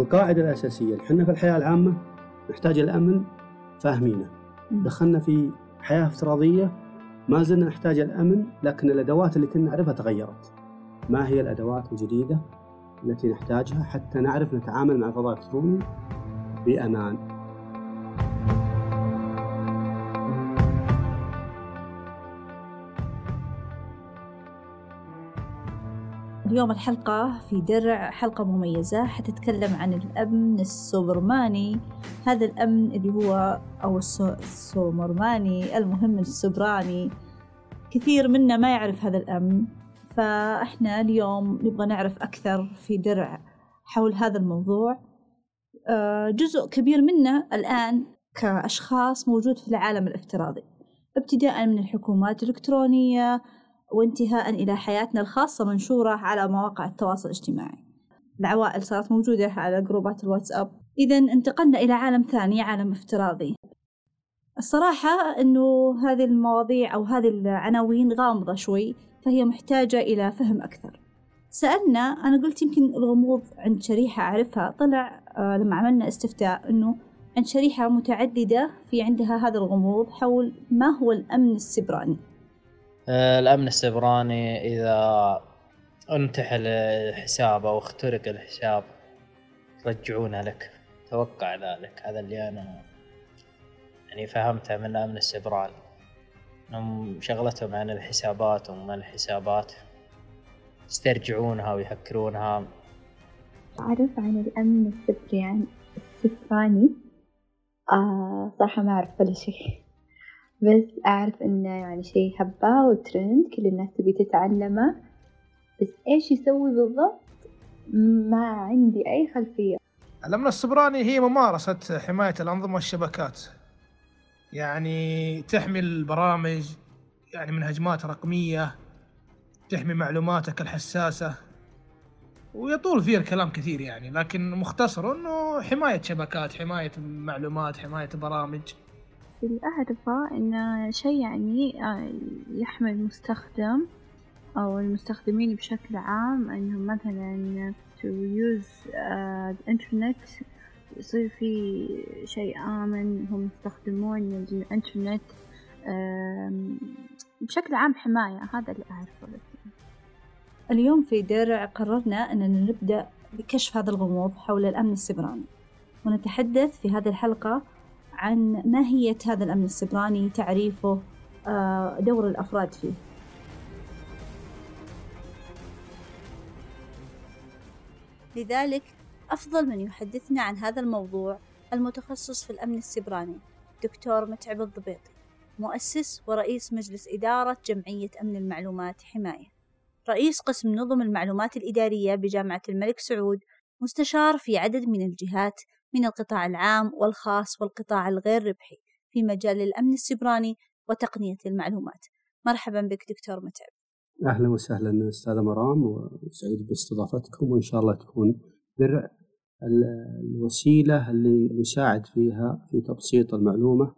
القاعدة الأساسية احنا في الحياة العامة نحتاج الأمن فاهمينه. دخلنا في حياة افتراضية ما زلنا نحتاج الأمن، لكن الأدوات اللي كنا نعرفها تغيرت. ما هي الأدوات الجديدة التي نحتاجها حتى نعرف نتعامل مع الفضاء الإلكتروني بأمان؟ اليوم الحلقة في درع حلقة مميزة، حتتكلم عن الأمن السوبرماني. هذا الأمن اللي هو أو السوبرماني المهم السيبراني، كثير منا ما يعرف هذا الأمن، فإحنا اليوم نبغى نعرف أكثر في درع حول هذا الموضوع. جزء كبير منا الآن كأشخاص موجود في العالم الافتراضي، ابتداء من الحكومات الإلكترونية وانتهاء إلى حياتنا الخاصة منشورة على مواقع التواصل الاجتماعي. العوائل صارت موجودة على جروبات الواتساب. إذن انتقلنا إلى عالم ثاني، عالم افتراضي. الصراحة أنه هذه المواضيع أو هذه العناوين غامضة شوي، فهي محتاجة إلى فهم أكثر. سألنا، أنا قلت يمكن الغموض عند شريحة أعرفها، طلع لما عملنا استفتاء أنه عند شريحة متعددة في عندها هذا الغموض حول ما هو الأمن السيبراني. الأمن السيبراني إذا انتحل الحساب أو اخترق الحساب رجعونه لك، توقع ذلك. هذا اللي أنا يعني فهمته من الأمن السيبراني، أنهم شغلتهم عن الحسابات ومن الحسابات يسترجعونها ويهكرونها. أعرف عن الأمن السيبراني صراحة ما أعرف ولا شيء، بس أعرف إنه يعني شيء هبة وترند كل الناس تبي تتعلمه، بس إيش يسوي بالضبط ما عندي أي خلفية. الأمن السيبراني هي ممارسة حماية الأنظمة والشبكات، يعني تحمي البرامج يعني من هجمات رقمية، تحمي معلوماتك الحساسة، ويطول فيه الكلام كثير يعني، لكن مختصر إنه حماية شبكات، حماية معلومات، حماية برامج. اللي أعرفه إنه شيء يعني يحمي المستخدم أو المستخدمين بشكل عام، أنهم مثلاً to use الإنترنت يصير في شيء آمن، هم يستخدمون الإنترنت بشكل عام حماية. هذا اللي أعرفه. اليوم في درع قررنا أننا نبدأ بكشف هذا الغموض حول الأمن السيبراني، ونتحدث في هذه الحلقة عن ماهية هذا الأمن السيبراني، تعريفه، دور الأفراد فيه. لذلك أفضل من يحدثنا عن هذا الموضوع المتخصص في الأمن السيبراني، دكتور متعب الضبيطي، مؤسس ورئيس مجلس إدارة جمعية أمن المعلومات حماية، رئيس قسم نظم المعلومات الإدارية بجامعة الملك سعود، مستشار في عدد من الجهات من القطاع العام والخاص والقطاع الغير ربحي في مجال الأمن السيبراني وتقنية المعلومات. مرحبا بك دكتور متعب. أهلا وسهلا أستاذة مرام، وسعيد باستضافتكم، وإن شاء الله تكون درع الوسيلة اللي نساعد فيها في تبسيط المعلومة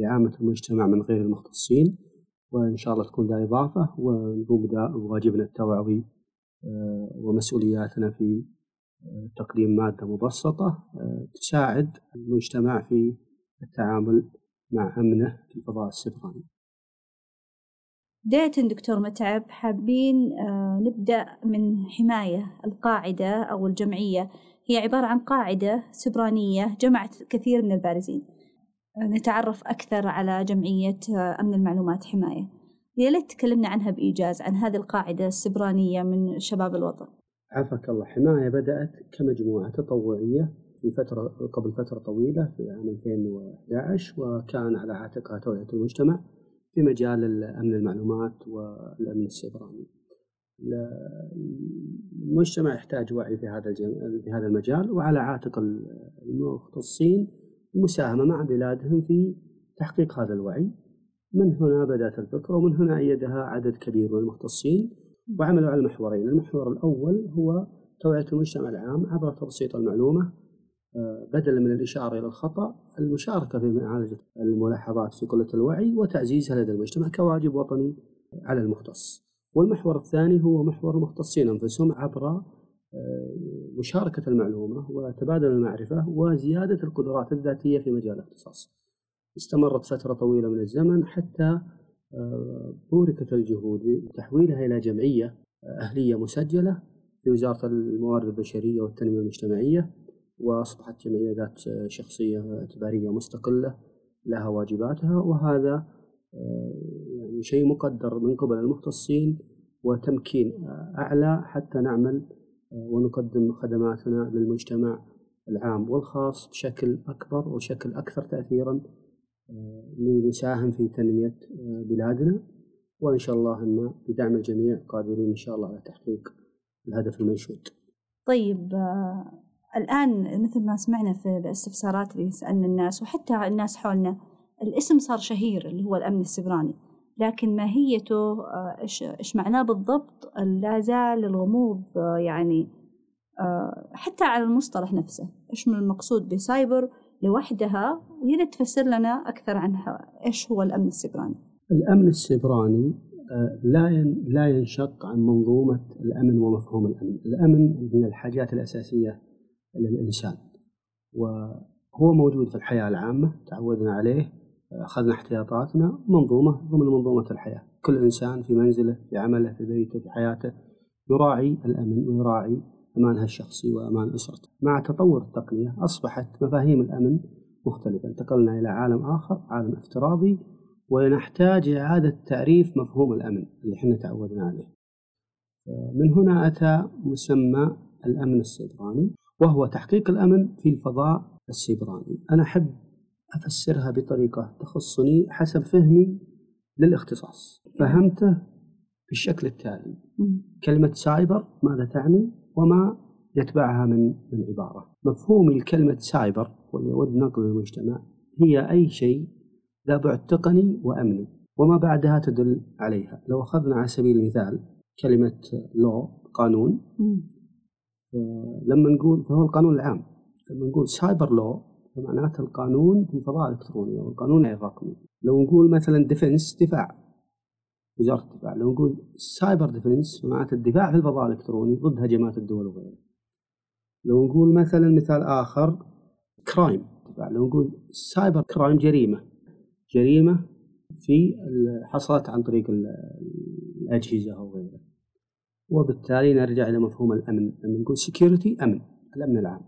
لعامة المجتمع من غير المختصين، وإن شاء الله تكون ذا إضافة ونقوم بواجبنا التوعوي ومسؤولياتنا في تقديم مادة مبسطة تساعد المجتمع في التعامل مع أمنه في الفضاء السيبراني. بداية دكتور متعب، حابين نبدأ من حماية. القاعدة أو الجمعية هي عبارة عن قاعدة سيبرانية جمعت كثير من البارزين. نتعرف أكثر على جمعية أمن المعلومات حماية. يا ليت تكلمنا عنها بإيجاز، عن هذه القاعدة السيبرانية من شباب الوطن. عافاك الله. حماية بدأت كمجموعة تطوعية في قبل فترة طويلة في عام 2011، وكان على عاتقها توعية المجتمع في مجال الأمن المعلومات والأمن السيبراني. المجتمع يحتاج وعي في هذا المجال، وعلى عاتق المختصين المساهمة مع بلادهم في تحقيق هذا الوعي. من هنا بدأت الفكرة، ومن هنا أيدها عدد كبير من المختصين وعملوا على محورين. المحور الأول هو توعية المجتمع العام عبر تبسيط المعلومة بدلا من الإشارة إلى الخطأ، المشاركة في معالجة الملاحظات في قلة الوعي وتعزيزها لدى المجتمع كواجب وطني على المختص. والمحور الثاني هو محور المختصين أنفسهم عبر مشاركة المعلومة وتبادل المعرفة وزيادة القدرات الذاتية في مجال الاختصاص. استمرت فترة طويلة من الزمن حتى بوركت الجهود بتحويلها إلى جمعية أهلية مسجلة في وزارة الموارد البشرية والتنمية المجتمعية، وأصبحت جمعية ذات شخصية اعتبارية مستقلة لها واجباتها، وهذا يعني شيء مقدر من قبل المختصين وتمكين أعلى حتى نعمل ونقدم خدماتنا للمجتمع العام والخاص بشكل أكبر وشكل أكثر تأثيراً لنساهم في تنمية بلادنا. وإن شاء الله أن بدعم الجميع قادرين إن شاء الله على تحقيق الهدف المنشود. طيب الآن مثل ما سمعنا في الاستفسارات اللي سألنا الناس وحتى الناس حولنا، الاسم صار شهير اللي هو الأمن السيبراني، لكن ماهيته إيش معناه بالضبط لا زال الغموض يعني حتى على المصطلح نفسه. إيش من المقصود بسايبر لوحدها، وهنا تفسر لنا أكثر عن إيش هو الأمن السيبراني. الأمن السيبراني لا ينشق عن منظومة الأمن ومفهوم الأمن. الأمن من الحاجات الأساسية للإنسان، وهو موجود في الحياة العامة، تعودنا عليه، أخذنا احتياطاتنا، منظومة ضمن منظومة الحياة. كل إنسان في منزله، في عمله، في بيته، في حياته يراعي الأمن ويراعي أمانها الشخصي وأمان أسرته. مع تطور التقنية أصبحت مفاهيم الأمن مختلفة، انتقلنا إلى عالم آخر، عالم افتراضي، ونحتاج إعادة تعريف مفهوم الأمن اللي احنا تعودنا عليه. من هنا أتى مسمى الأمن السيبراني، وهو تحقيق الأمن في الفضاء السيبراني. أنا أحب أفسرها بطريقة تخصني حسب فهمي للاختصاص، فهمته بالشكل التالي: كلمة سايبر ماذا تعني وما يتبعها من عبارة. مفهوم الكلمة سايبر واللي أود نقله للمجتمع هي أي شيء ذا بعد تقني وأمني وما بعدها تدل عليها. لو أخذنا على سبيل المثال كلمة لو، قانون، لما نقول فهو القانون العام. لما نقول سايبر لو معناته القانون في الفضاء الإلكتروني أو القانون الرقمي. لو نقول مثلا ديفنس، دفاع، وزارة الدفاع، لو نقول سايبر ديفنس معناته الدفاع في الفضاء الإلكتروني ضد هجمات الدول وغيرها. لو نقول مثلا مثال آخر كرايم، دفاع، لو نقول سايبر كرايم، جريمة في حصلت عن طريق الأجهزة أو غيرها. وبالتالي نرجع إلى مفهوم الأمن، لما نقول سيكيورتي أمن، الأمن العام،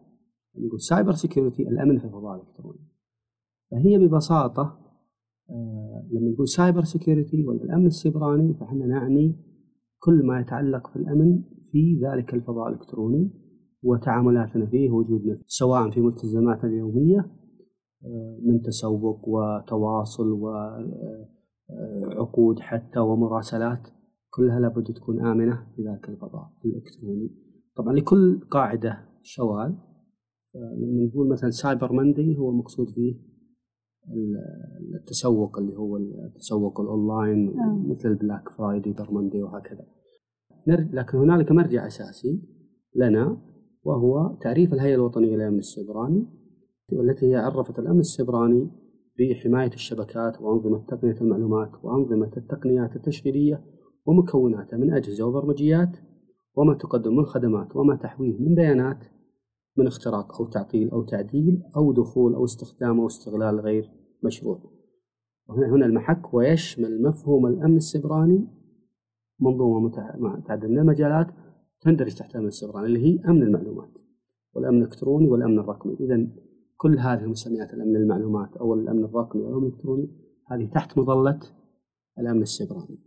نقول سايبر سيكيورتي الأمن في الفضاء الإلكتروني. فهي ببساطة لما نقول سايبر سيكيورتي والأمن السيبراني فإحنا نعني كل ما يتعلق في الأمن في ذلك الفضاء الإلكتروني وتعاملاتنا فيه ووجودنا فيه، سواء في ملتزماتنا اليومية من تسوق وتواصل وعقود حتى ومراسلات، كلها لابد تكون آمنة في ذلك الفضاء الإلكتروني. طبعا لكل قاعدة شوال. لما نقول مثلا سايبر ماندي، هو المقصود فيه التسوق اللي هو التسوق الأونلاين مثل البلاك فرايدي، سايبر ماندي، وهكذا. لكن هنالك مرجع أساسي لنا وهو تعريف الهيئة الوطنية للأمن السيبراني، والتي هي عرفت الأمن السيبراني بحماية الشبكات وأنظمة تقنية المعلومات وأنظمة التقنيات التشغيلية ومكوناتها من أجهزة وبرمجيات، وما تقدم من خدمات، وما تحويه من بيانات من اختراق أو تعطيل أو تعديل أو دخول أو استخدام أو استغلال غير مشروع. وهنا المحك، ويشمل مفهوم الأمن السيبراني منظومة متعددة من المجالات تندرج تحت الأمن السيبراني، اللي هي أمن المعلومات والأمن الإلكتروني والأمن الرقمي. إذن كل هذه مسميات الأمن المعلومات أو الأمن الرقمي أو الأمن الإلكتروني هذه تحت مظلة الأمن السيبراني.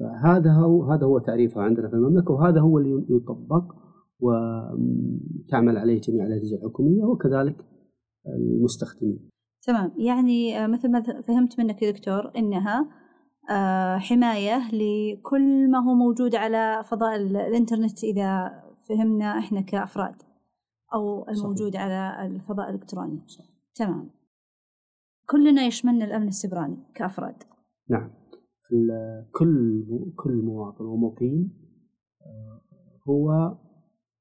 فهذا هو تعريفها عندنا في المملكة، وهذا هو اللي يطبق وتعمل عليه جميع الأجهزة الحكومية وكذلك المستخدمين. تمام، يعني مثل ما فهمت منك يا دكتور إنها حماية لكل ما هو موجود على فضاء الإنترنت، إذا فهمنا إحنا كأفراد، أو الموجود صحيح على الفضاء الإلكتروني. صحيح. تمام، كلنا يشملنا الأمن السيبراني كأفراد. نعم، كل مواطن ومقيم هو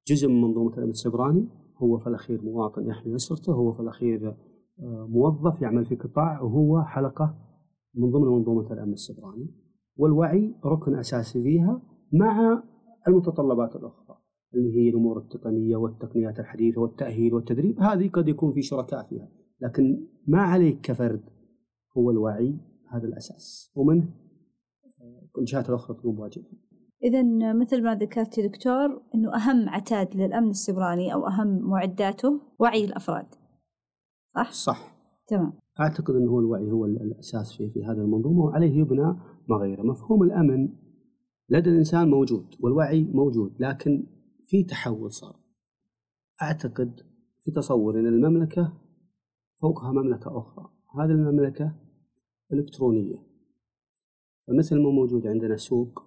جزء من منظومة الأمن السيبراني. هو في الأخير مواطن يحمي أسرته، هو في الأخير موظف يعمل في قطاع، وهو حلقة من ضمن منظومة الأمن السيبراني. والوعي ركن أساسي فيها مع المتطلبات الأخرى. اللي هي الأمور التقنية والتقنيات الحديثة والتأهيل والتدريب، هذه قد يكون في شركاء فيها، لكن ما عليك كفرد هو الوعي، هذا الأساس، ومنه الجهات الأخرى تقوم بواجبها. إذن مثل ما ذكرت يا دكتور أنه أهم عتاد للأمن السيبراني أو أهم معداته وعي الأفراد، صح؟ صح، تمام. أعتقد أنه الوعي هو الأساس في هذا المنظومة، وعليه يبنى ما غيره. مفهوم الأمن لدى الإنسان موجود والوعي موجود، لكن في تحول صار. أعتقد في تصور أن المملكة فوقها مملكة أخرى، هذه المملكة إلكترونية، فمثل ما موجود عندنا سوق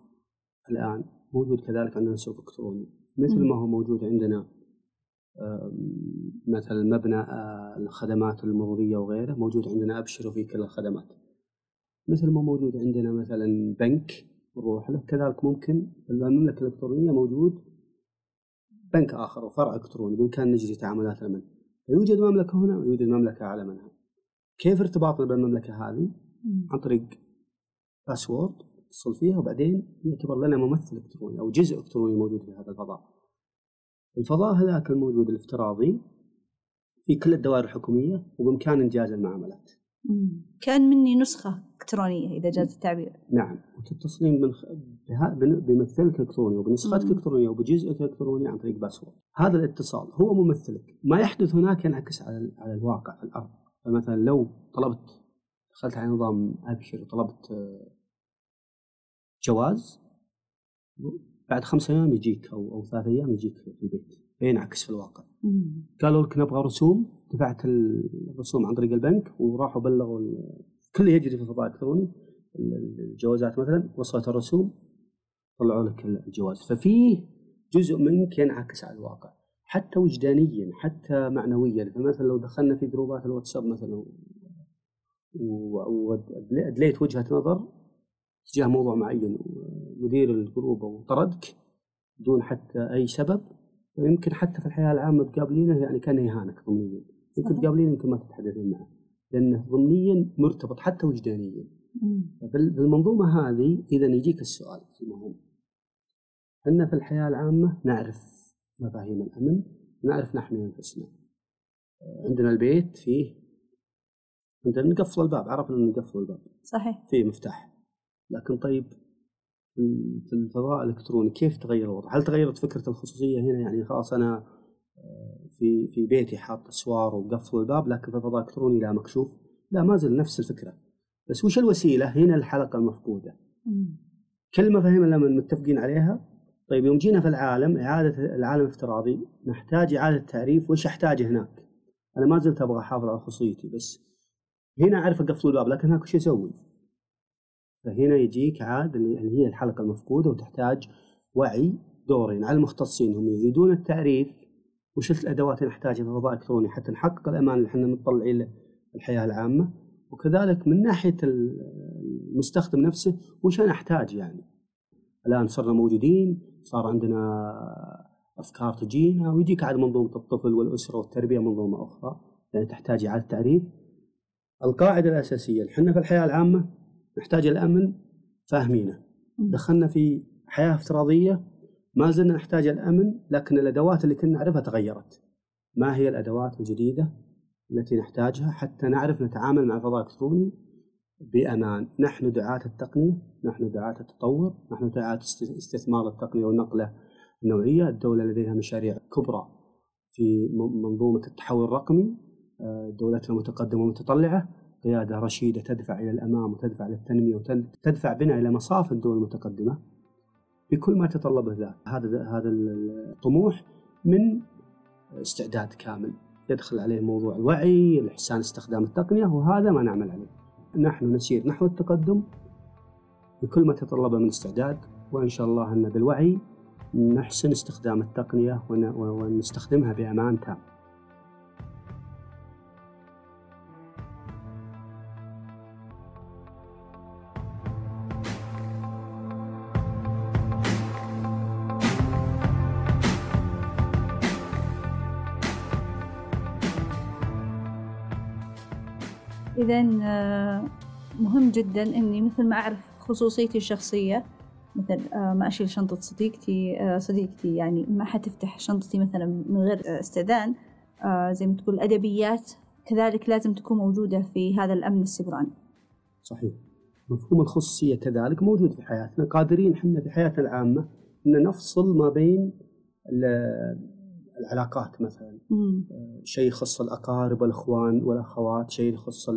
الآن موجود كذلك عندنا سوق إلكتروني، مثل ما هو موجود عندنا مثل مبنى الخدمات المرورية وغيره، موجود عندنا أبشر في كل الخدمات، مثل ما موجود عندنا مثلا بنك نروح له، كذلك ممكن المملكة الإلكترونية موجود بنك آخر وفرع إلكتروني بإمكان نجري تعاملات الأمن. فيوجد مملكة هنا ويوجد مملكة على منها. كيف ارتباطنا بالمملكة هذه؟ عن طريق باسورد تصل فيها، وبعدين يعتبر لنا ممثل إلكتروني أو جزء إلكتروني موجود في هذا الفضاء. الفضاء هذاك الموجود الافتراضي في كل الدوائر الحكومية وبإمكان إنجاز المعاملات. كان مني نسخة إلكترونية إذا جاز التعبير. نعم، وتتصلين بممثلك الإلكتروني وبنسختك الإلكترونية وبجزءك الإلكتروني عن طريق باسورد. هذا الاتصال هو ممثلك. ما يحدث هناك ينعكس على الواقع في الأرض. فمثلا لو طلبت دخلت على نظام أبشر وطلبت جواز، بعد 5 أيام يجيك أو 3 أيام يجيك في البيت، ينعكس في الواقع. قالوا لك نبغى رسوم، دفعت الرسوم عن طريق البنك وراحوا بلغوا كل يجري في الفضاء الإلكتروني، الجوازات مثلا وصلت الرسوم طلعوا لك الجواز. ففيه جزء منك ينعكس على الواقع حتى وجدانيا حتى معنويا. فمثلا لو دخلنا في جروبات الواتساب مثلا وأدليت وجهة نظر تجاه موضوع معين مدير الجروب أو طردك دون حتى أي سبب، ويمكن حتى في الحياة العامة تقابلينه يعني كان يهانك ضمنيا، يمكن تقابلينه يمكن ما تتحدثين معه لأنه ضمنيا مرتبط حتى وجدانيا. بالمنظومة هذه إذا يجيك السؤال المهم، أن في الحياة العامة نعرف مفاهيم الأمن، نعرف نحمي أنفسنا، عندنا البيت فيه عندنا نقفل الباب، عرفنا أن نقفل الباب صحيح فيه مفتاح، لكن طيب في الفضاء الإلكتروني كيف تغير الوضع؟ هل تغيرت فكرة الخصوصية هنا؟ يعني خلاص أنا في بيتي حاط أسوار وقفل الباب، لكن في الفضاء الإلكتروني لا مكشوف، لا ما زال نفس الفكرة، بس وش الوسيلة؟ هنا الحلقة المفقودة. كل مفاهيم الأمن متفقين عليها. طيب يوم جينا في العالم إعادة العالم افتراضي، نحتاج إعادة تعريف وش أحتاج هناك. أنا ما زلت أبغى أحافظ على خصوصيتي، بس هنا أعرف أقفل الباب، لكن هناك وش أسوي؟ فهنا يجيك عاد اللي هي الحلقة المفقودة، وتحتاج وعي دورين على المختصين هم يزيدون التعريف وش الأدوات اللي نحتاجها في الفضاء الإلكتروني حتى نحقق الأمان اللي احنا نطلعه للحياة العامة، وكذلك من ناحية المستخدم نفسه وش نحتاج. يعني الآن صرنا موجودين، صار عندنا أفكار تجينا، ويجيك عاد منظومة الطفل والأسرة والتربية منظومة أخرى، يعني تحتاج إعادة تعريف. القاعدة الأساسية احنا في الحياة العامة نحتاج الأمن فاهمينه، دخلنا في حياة افتراضية ما زلنا نحتاج الأمن، لكن الأدوات اللي كنا نعرفها تغيرت. ما هي الأدوات الجديدة التي نحتاجها حتى نعرف نتعامل مع الفضاء الإلكتروني بأمان؟ نحن دعاة التقنية، نحن دعاة التطور، نحن دعاة استثمار التقنية والنقلة النوعية. الدولة لديها مشاريع كبرى في منظومة التحول الرقمي، دولتنا متقدمة ومتطلعة، قيادة رشيدة تدفع إلى الأمام وتدفع للتنمية وتدفع بنا إلى مصاف الدول المتقدمة بكل ما تطلبه ذلك. هذا الطموح من استعداد كامل يدخل عليه موضوع الوعي، الإحسان استخدام التقنية، وهذا ما نعمل عليه. نحن نسير نحو التقدم بكل ما تطلبه من استعداد، وإن شاء الله أن بالوعي نحسن استخدام التقنية ونستخدمها بأمان تام. إذن مهم جداً أني مثل ما أعرف خصوصيتي الشخصية مثل ما أشيل شنطة صديقتي يعني ما حتفتح شنطتي مثلا من غير استئذان. زي ما تقول الأدبيات كذلك لازم تكون موجودة في هذا الأمن السيبراني. صحيح. مفهوم الخصوصية كذلك موجود في حياتنا، قادرين احنا في حياتنا العامة إن نفصل ما بين العلاقات مثلا شيء يخص الأقارب والأخوان والأخوات، شيء يخص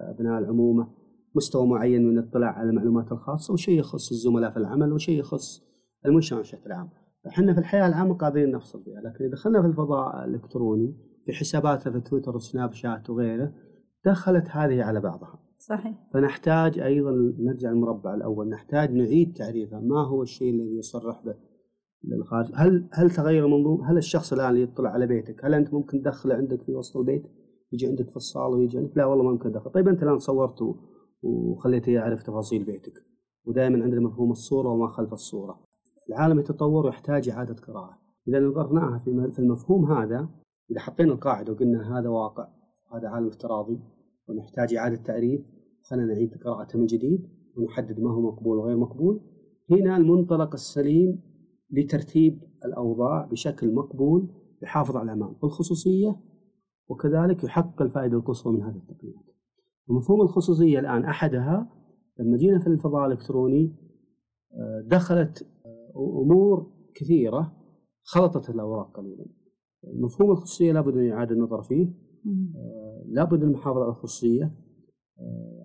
أبناء العمومة، مستوى معين من الاطلاع على المعلومات الخاصة، وشيء يخص الزملاء في العمل، وشيء يخص المنشأة بشكل عام. احنا في الحياة العامة قادرين نفصل بها، لكن إذا دخلنا في الفضاء الإلكتروني في حساباتنا في تويتر وسناب شات وغيره دخلت هذه على بعضها. صحيح. فنحتاج أيضا نرجع المربع الأول، نحتاج نعيد تعريفها. ما هو الشيء الذي يصرح به للخارج؟ هل تغير المنظوم؟ هل الشخص الآن اللي يطلع على بيتك هل أنت ممكن تدخله عندك في وسط البيت، يجي عندك في الصالة ويجي عندك؟ لا والله ما ممكن أدخله. طيب أنت الآن صورته وخليته يعرف تفاصيل بيتك. ودائما عندنا مفهوم الصورة وما خلف الصورة. العالم يتطور ويحتاج إعادة قراءة. إذا نظرناها في المفهوم هذا، إذا حطينا القاعدة وقلنا هذا واقع، هذا عالم افتراضي ونحتاج إعادة تعريف، خلينا نعيد قراءته من جديد ونحدد ما هو مقبول وغير مقبول. هنا المنطلق السليم لترتيب الأوضاع بشكل مقبول يحافظ على الأمان والخصوصية، وكذلك يحقق الفائدة القصوى من هذه التقنيات. مفهوم الخصوصية الآن أحدها لما جينا في الفضاء الإلكتروني دخلت أمور كثيرة خلطت الأوراق قليلا. مفهوم الخصوصية لابد أن يعاد النظر فيه، لابد المحافظة على الخصوصية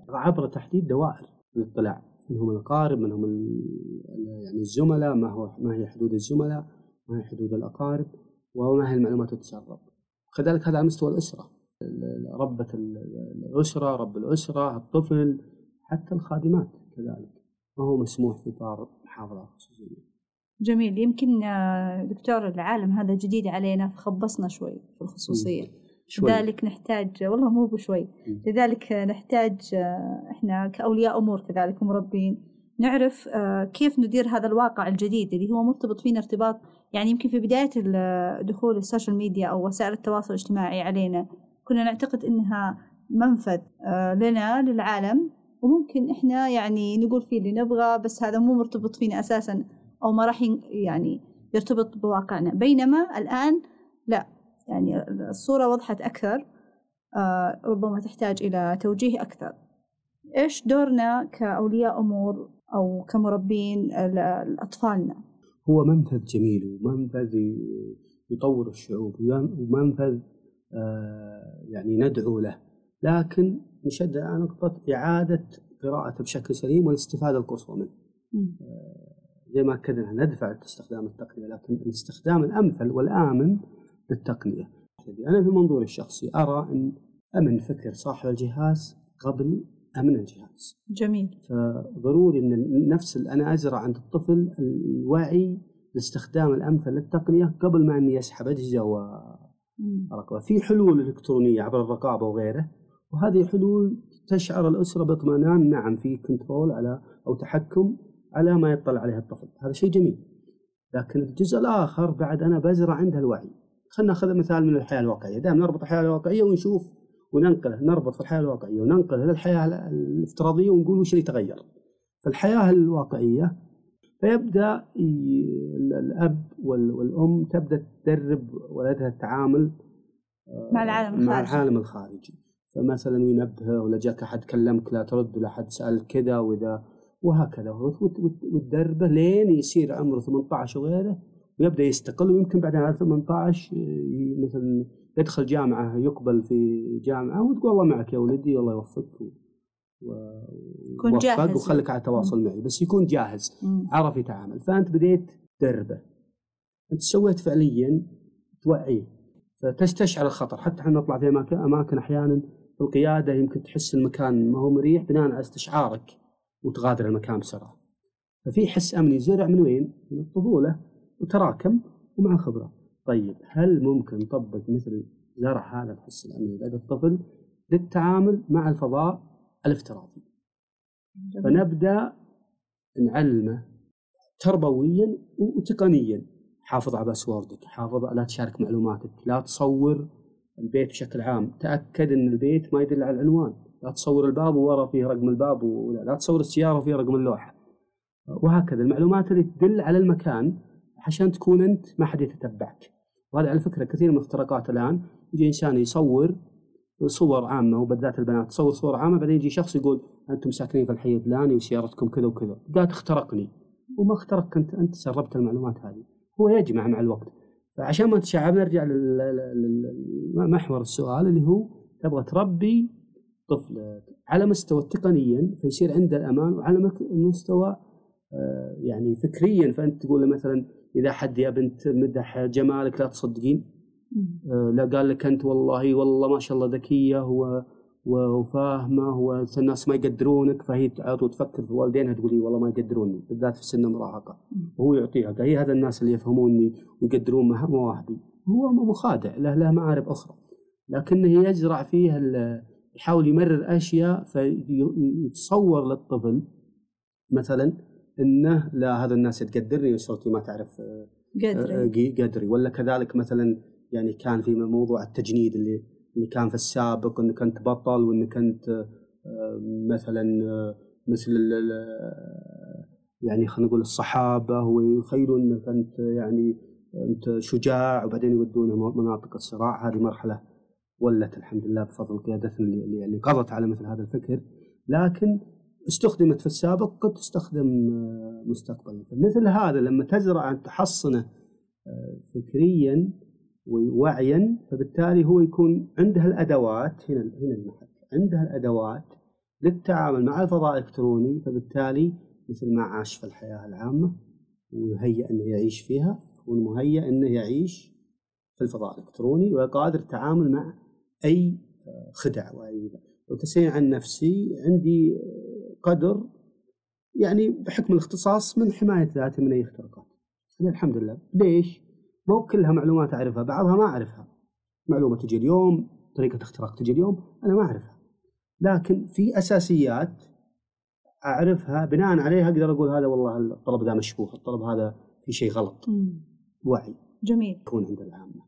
عبر تحديد دوائر للاطلاع، منهم الأقارب، منهم يعني الزملاء، ما هي حدود الزملاء، ما هي حدود الأقارب، وما هي المعلومات تتسرب. كذلك هذا على مستوى الأسرة، ربة الأسرة، رب الأسرة، الطفل، حتى الخادمات كذلك، وهو مسموح في إطار محافظة خصوصية. جميل. يمكن دكتور العالم هذا جديد علينا فخبصنا شوي في الخصوصية شوي. لذلك نحتاج والله مو بشوي، لذلك نحتاج إحنا كأولياء أمور كذلك ومربين نعرف كيف ندير هذا الواقع الجديد اللي هو مرتبط فينا ارتباط، يعني يمكن في بداية دخول السوشيال ميديا أو وسائل التواصل الاجتماعي علينا كنا نعتقد إنها منفذ لنا للعالم، وممكن إحنا يعني نقول فيه اللي نبغى، بس هذا مو مرتبط فينا أساساً أو ما راح يعني يرتبط بواقعنا. بينما الآن لا، يعني الصورة وضحت أكثر، ربما تحتاج إلى توجيه أكثر. إيش دورنا كأولياء أمور أو كمربين الأطفالنا؟ هو منفذ جميل ومنفذ يطور الشعوب ومنفذ يعني ندعو له، لكن نشد على نقطة إعادة قراءته بشكل سليم والاستفادة القصوى منه. زي ما كدنا ندفع استخدام التقنية، لكن الاستخدام الأمثل والآمن للتقنية. أنا في منظوري الشخصي أرى أن أمن فكر صاحب الجهاز قبل أمن الجهاز. جميل. فضروري أن نفس أنا أزرع عند الطفل الوعي باستخدام الأمثل للتقنية قبل ما أن يسحب أجهزة في حلول إلكترونية عبر الرقابة وغيره، وهذه حلول تشعر الأسرة باطمئنان نعم في كنترول على أو تحكم على ما يطلع عليه الطفل. هذا شيء جميل، لكن الجزء الآخر بعد أنا بزرع عندها الوعي. خلنا نأخذ مثال من الحياة الواقعية، دائما نربط الحياة الواقعية ونشوف وننقله، نربط في الحياة الواقعية وننقله للحياة الافتراضية ونقول وش اللي تغير في الحياة الواقعية. فيبدأ الأب والأم تبدأ تدرب ولدها التعامل مع العالم الخارجي. فمثلا ينبهه، ولا جاك أحد كلمك لا ترد، ولا أحد سأل كذا وإذا وهكذا، وتدربه لين يصير عمره 18 وغيره ويبدأ يستقل. ويمكن بعد عمر 18 مثلا يدخل جامعة، يقبل في جامعة وتقول الله معك يا ولدي، الله يوفقك ووفق وخلك على تواصل معي، بس يكون جاهز عرف يتعامل. فأنت بديت تدربه، أنت سويت فعليا توعيه، فتستشعر الخطر. حتى احنا نطلع في أماكن أحيانا في القيادة يمكن تحس المكان ما هو مريح بناء على استشعارك وتغادر المكان بسرعة. ففي حس أمني زرع من وين؟ من الطفولة وتراكم ومع الخبرة. طيب هل ممكن نطبق مثل زرع هذا الحس الأمني لدى الطفل للتعامل مع الفضاء الافتراضي؟ فنبدأ نعلمه تربويا وتقنيا. حافظ على باسوردك، حافظ لا تشارك معلوماتك، لا تصور البيت بشكل عام، تأكد أن البيت ما يدل على العنوان، لا تصور الباب وورا فيه رقم الباب، ولا لا تصور السيارة وفيه رقم اللوحة. وهكذا المعلومات اللي تدل على المكان عشان تكون أنت ما حد يتتبعك. وهذا على فكرة كثير من الاختراقات الآن يجي إنسان يصور صور عامة، وبالذات البنات تصور صور عامة، بعدين يجي شخص يقول أنتم ساكنين في الحي الفلاني وسيارتكم كذا وكذا، قاعد اخترقني، وما اخترقك أنت سربت المعلومات هذه. هو يجمع مع الوقت. فعشان ما تشعب نرجع لمحور السؤال اللي هو تبغى تربي طفلك على مستوى تقنيا فيصير عنده الأمان، وعلى مستوى يعني فكريا، فأنت تقول مثلا إذا حد يا بنت مدح جمالك لا تصدقين، لا قال لك أنت والله ما شاء الله ذكية وفاهمة والناس ما يقدرونك، فهي تعطي وتفكر في والدينها تقول والله ما يقدروني، بالذات في سن المراهقة، وهو يعطيها هي هذا الناس اللي يفهموني ويقدرون مواهبي. هو مخادع له معارف أخرى، لكنه يزرع فيها، يحاول يمرر أشياء فيتصور للطفل مثلا إنه لا هذا الناس تقدرني وصرتي ما تعرف قدري. ولا كذلك مثلا يعني كان في موضوع التجنيد اللي كان في السابق، إن كنت بطل وإن كنت مثلا مثل يعني خلينا نقول الصحابة، ويخيلون إن كنت يعني أنت شجاع وبعدين يودون مناطق الصراع. هذه مرحلة ولت الحمد لله بفضل قيادتنا اللي قضت على مثل هذا الفكر، لكن استخدمت في السابق قد تستخدم مستقبلا. مثل هذا لما تزرع أن تحصنه فكريا ووعيا، فبالتالي هو يكون عندها الأدوات، هنا المحك، عندها الأدوات للتعامل مع الفضاء الإلكتروني، فبالتالي مثل ما عاش في الحياة العامة ومهيئ أنه يعيش فيها، ومهيئ أنه يعيش في الفضاء الإلكتروني وقادر التعامل مع أي خدع وأي. وتسعير عن نفسي عندي قدر يعني بحكم الاختصاص من حماية ذاتي من أي اختراقات، أنا الحمد لله. ليش؟ مو كلها معلومات أعرفها، بعضها ما أعرفها، معلومة تجي اليوم، طريقة اختراق تجي اليوم أنا ما أعرفها، لكن في أساسيات أعرفها بناء عليها أقدر أقول هذا والله الطلب ذا مشبوه، الطلب هذا في شيء غلط. وعي جميل يكون عند العامة،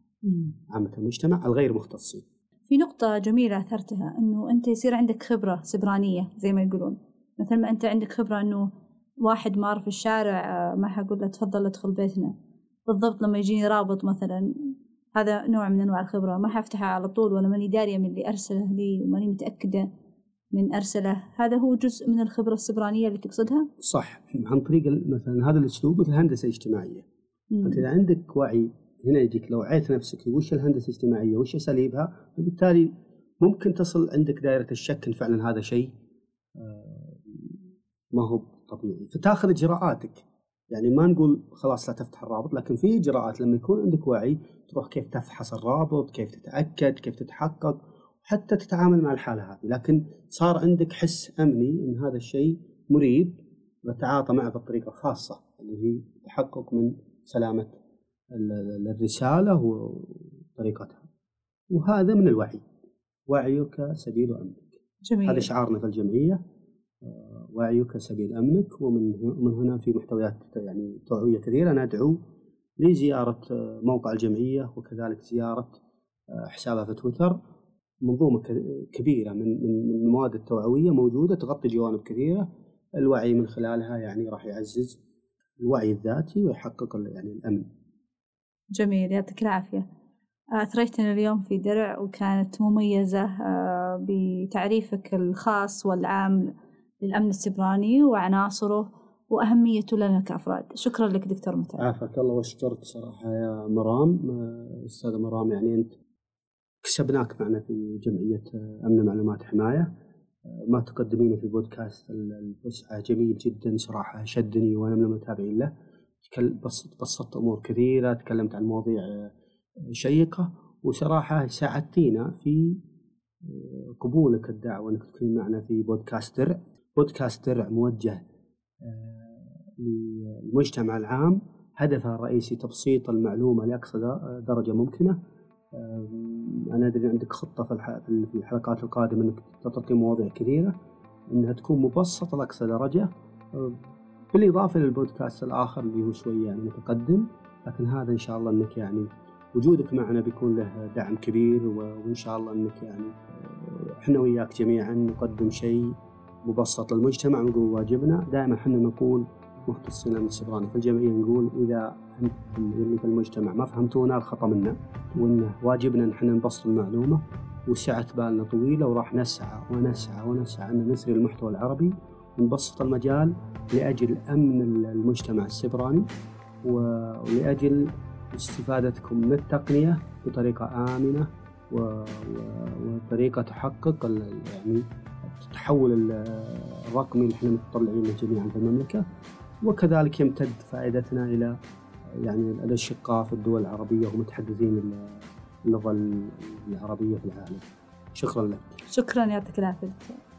عامة المجتمع الغير مختصين. في نقطة جميلة أثرتها، أنه أنت يصير عندك خبرة سبرانية زي ما يقولون، مثل ما أنت عندك خبرة أنه واحد مار في الشارع ما حقول له تفضل ادخل بيتنا، بالضبط لما يجيني رابط مثلا، هذا نوع من أنواع الخبرة، ما حفتحها على طول وأنا ماني دارية من اللي أرسله لي وماني متأكدة من أرسله. هذا هو جزء من الخبرة السبرانية اللي تقصدها؟ صح، عن طريق مثلا هذا الأسلوب مثل الهندسة الاجتماعية. أنت إذا عندك وعي، هنا يجيك لو عيت نفسك وش الهندسة الاجتماعية وش أساليبها، وبالتالي ممكن تصل عندك دائرة الشك إن فعلا هذا شيء ما هو طبيعي، فتأخذ إجراءاتك. يعني ما نقول خلاص لا تفتح الرابط، لكن في إجراءات لما يكون عندك وعي تروح كيف تفحص الرابط، كيف تتأكد، كيف تتحقق، حتى تتعامل مع الحالة هذه. لكن صار عندك حس أمني إن هذا الشيء مريب، وتعاطى معه بطريقة خاصة اللي هي تحقق من سلامة الرسالة وطريقتها، وهذا من الوعي، وعيك سبيل أمنك. جميل. هذا شعارنا في الجمعية، وعيك سبيل أمنك. ومن هنا في محتويات يعني توعوية كثيرة. أنا أدعو لزيارة موقع الجمعية، وكذلك زيارة حسابها في تويتر. منظومة كبيرة من المواد التوعوية موجودة تغطي جوانب كثيرة. الوعي من خلالها يعني راح يعزز الوعي الذاتي ويحقق يعني الأمن. جميل، يعطيك العافية. أثريتنا اليوم في درع، وكانت مميزة بتعريفك الخاص والعام للأمن السيبراني وعناصره وأهميته لنا كأفراد. شكرا لك دكتور متعب. عافاك الله، وشكرت صراحة يا مرام، أستاذة مرام، يعني أنت كسبناك معنا في جمعية أمن المعلومات حماية. ما تقدمينه في بودكاست الفسحة جميل جدا صراحة، شدني وأنا من المتابعين له. بسطت أمور كثيرة، تكلمت عن مواضيع شيقة، وصراحة ساعدتينا في قبولك الدعوة أنك تكون معنا في بودكاست درع. بودكاست درع موجه للمجتمع العام، هدفه الرئيسي تبسيط المعلومة لأقصى درجة ممكنة. أنا أدري عندك خطة في الحلقات القادمة أنك تطرقي مواضيع كثيرة، أنها تكون مبسطة لأقصى درجة، بالإضافة للبودكاست الآخر اللي هو شوية يعني متقدم. لكن هذا إن شاء الله أنك يعني وجودك معنا بيكون له دعم كبير، وإن شاء الله أنك يعني إحنا وياك جميعا نقدم شيء مبسط للمجتمع. نقول واجبنا دائما، إحنا نقول مفتي السلم السيبراني في الجمعية نقول إذا أنتم اللي في المجتمع ما فهمتونا الخطأ منا، وإنه واجبنا نحن نبسط المعلومة، وسعة بالنا طويلة وراح نسعى أن نسري المحتوى العربي ونبسط المجال لأجل أمن المجتمع السيبراني ولأجل استفادتكم من التقنية بطريقة آمنة وطريقة تحقق يعني التحول الرقمي اللي احنا متطلعين له جميعا في المملكة، وكذلك يمتد فائدتنا الى يعني الاشقاء في الدول العربية ومتحدثين اللغة العربية في العالم. شكرا لك. شكرا، يعطيك العافية.